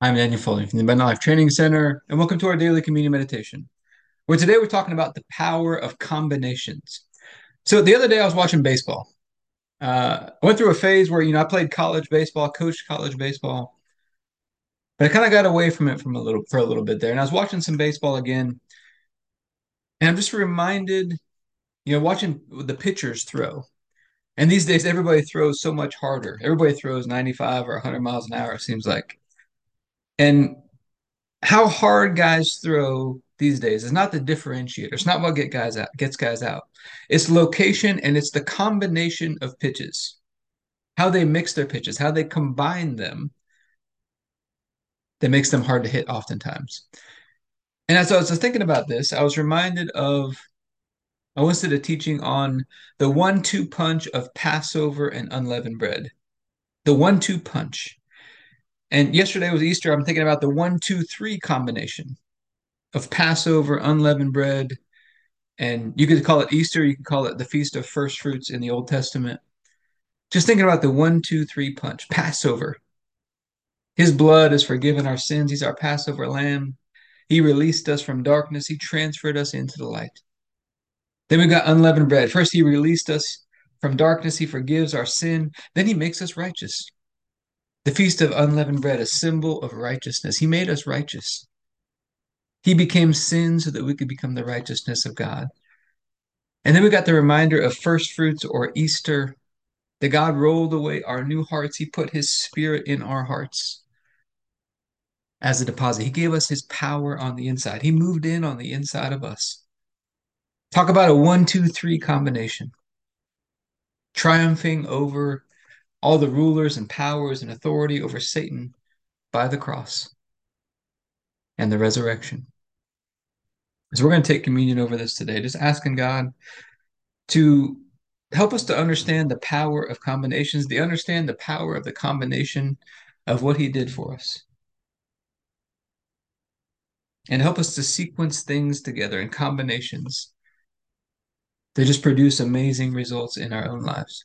I'm Daniel Foley from the Ben Life Training Center, and welcome to our daily communion meditation, where today we're talking about the power of combinations. So the other day I was watching baseball. I went through a phase where, I played college baseball, coached college baseball, but I kind of got away from it for a little bit there. And I was watching some baseball again, and I'm just reminded, watching the pitchers throw. And these days, everybody throws so much harder. Everybody throws 95 or 100 miles an hour, it seems like. And how hard guys throw these days is not the differentiator. It's not what gets guys out. It's location, and it's the combination of pitches, how they mix their pitches, how they combine them, that makes them hard to hit oftentimes. And as I was thinking about this, I was reminded of, I once did a teaching on the 1-2 punch of Passover and unleavened bread. The 1-2 punch. And yesterday was Easter. I'm thinking about the 1-2-3 combination of Passover, unleavened bread, and you could call it Easter. You could call it the Feast of First Fruits in the Old Testament. Just thinking about the 1-2-3 punch. Passover. His blood has forgiven our sins. He's our Passover lamb. He released us from darkness. He transferred us into the light. Then we've got unleavened bread. First, he released us from darkness. He forgives our sin. Then he makes us righteous. The Feast of Unleavened Bread, a symbol of righteousness. He made us righteous. He became sin so that we could become the righteousness of God. And then we got the reminder of First Fruits or Easter, that God rolled away our new hearts. He put his spirit in our hearts as a deposit. He gave us his power on the inside. He moved in on the inside of us. Talk about a 1-2-3 combination. Triumphing over all the rulers and powers and authority over Satan by the cross and the resurrection. So we're going to take communion over this today, just asking God to help us to understand the power of combinations, to understand the power of the combination of what he did for us. And help us to sequence things together in combinations that just produce amazing results in our own lives.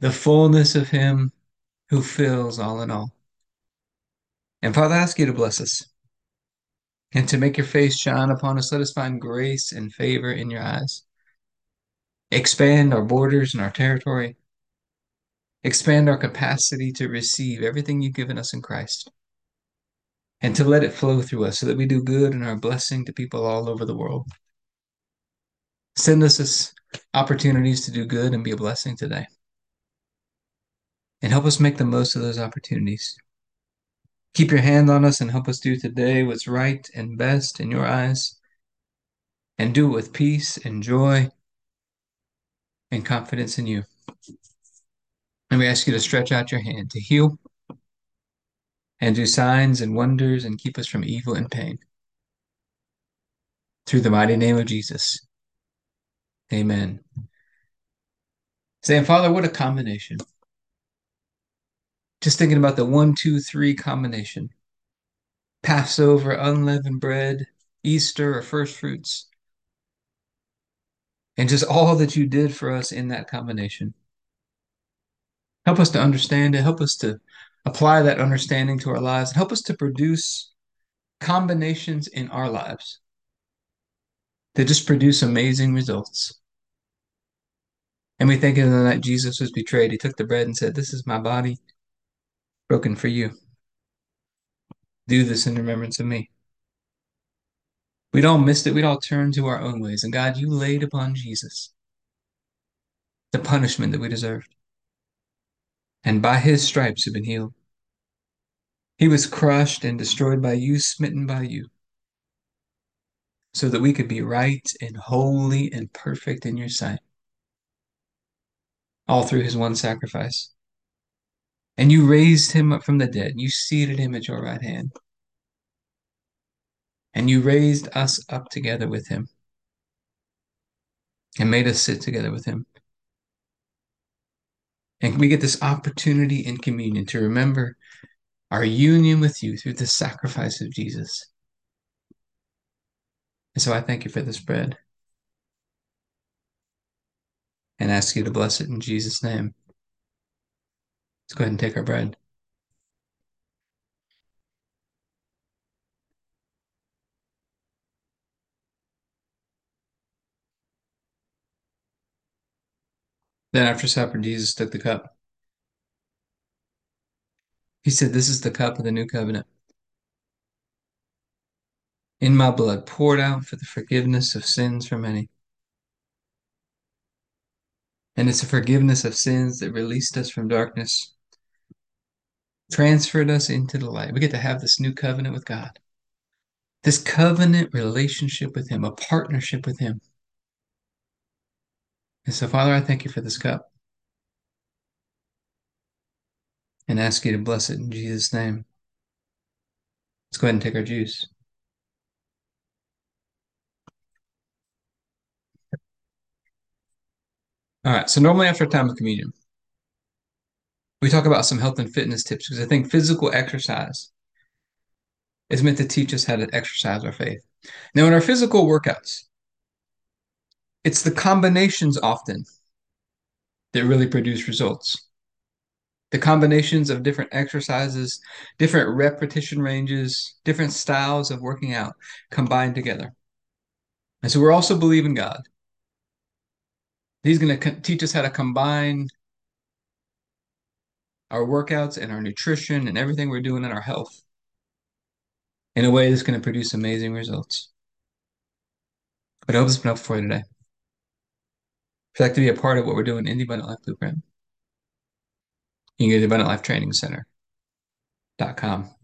the fullness of him who fills all in all. And Father, I ask you to bless us and to make your face shine upon us. Let us find grace and favor in your eyes. Expand our borders and our territory. Expand our capacity to receive everything you've given us in Christ and to let it flow through us so that we do good and are a blessing to people all over the world. Send us opportunities to do good and be a blessing today. And help us make the most of those opportunities. Keep your hand on us and help us do today what's right and best in your eyes. And do it with peace and joy and confidence in you. And we ask you to stretch out your hand to heal and do signs and wonders and keep us from evil and pain. Through the mighty name of Jesus. Amen. Saying, Father, what a combination. Just thinking about the 1, 2, 3 combination. Passover, unleavened bread, Easter, or first fruits. And just all that you did for us in that combination. Help us to understand it. Help us to apply that understanding to our lives. And help us to produce combinations in our lives that just produce amazing results. And we think in the night Jesus was betrayed, he took the bread and said, "This is my body broken for you. Do this in remembrance of me." We'd all missed it. We'd all turn to our own ways. And God, you laid upon Jesus the punishment that we deserved. And by his stripes have been healed. He was crushed and destroyed by you, smitten by you, so that we could be right and holy and perfect in your sight. All through his one sacrifice. And you raised him up from the dead. You seated him at your right hand. And you raised us up together with him and made us sit together with him. And we get this opportunity in communion to remember our union with you through the sacrifice of Jesus. And so I thank you for this bread and ask you to bless it in Jesus' name. Let's go ahead and take our bread. Then after supper, Jesus took the cup. He said, "This is the cup of the new covenant, in my blood poured out for the forgiveness of sins for many." And it's a forgiveness of sins that released us from darkness, transferred us into the light. We get to have this new covenant with God, this covenant relationship with him, a partnership with him. And so, Father, I thank you for this cup and ask you to bless it in Jesus' name. Let's go ahead and take our juice. All right, so normally after a time of communion, we talk about some health and fitness tips because I think physical exercise is meant to teach us how to exercise our faith. Now, in our physical workouts, it's the combinations often that really produce results. The combinations of different exercises, different repetition ranges, different styles of working out combined together. And so we're also believing God. He's going to teach us how to combine our workouts and our nutrition and everything we're doing in our health in a way that's going to produce amazing results. But I hope it's been helpful for you today. If you'd like to be a part of what we're doing in the Abundant Life Blueprint, you can go to AbundantLifeTrainingCenter.com.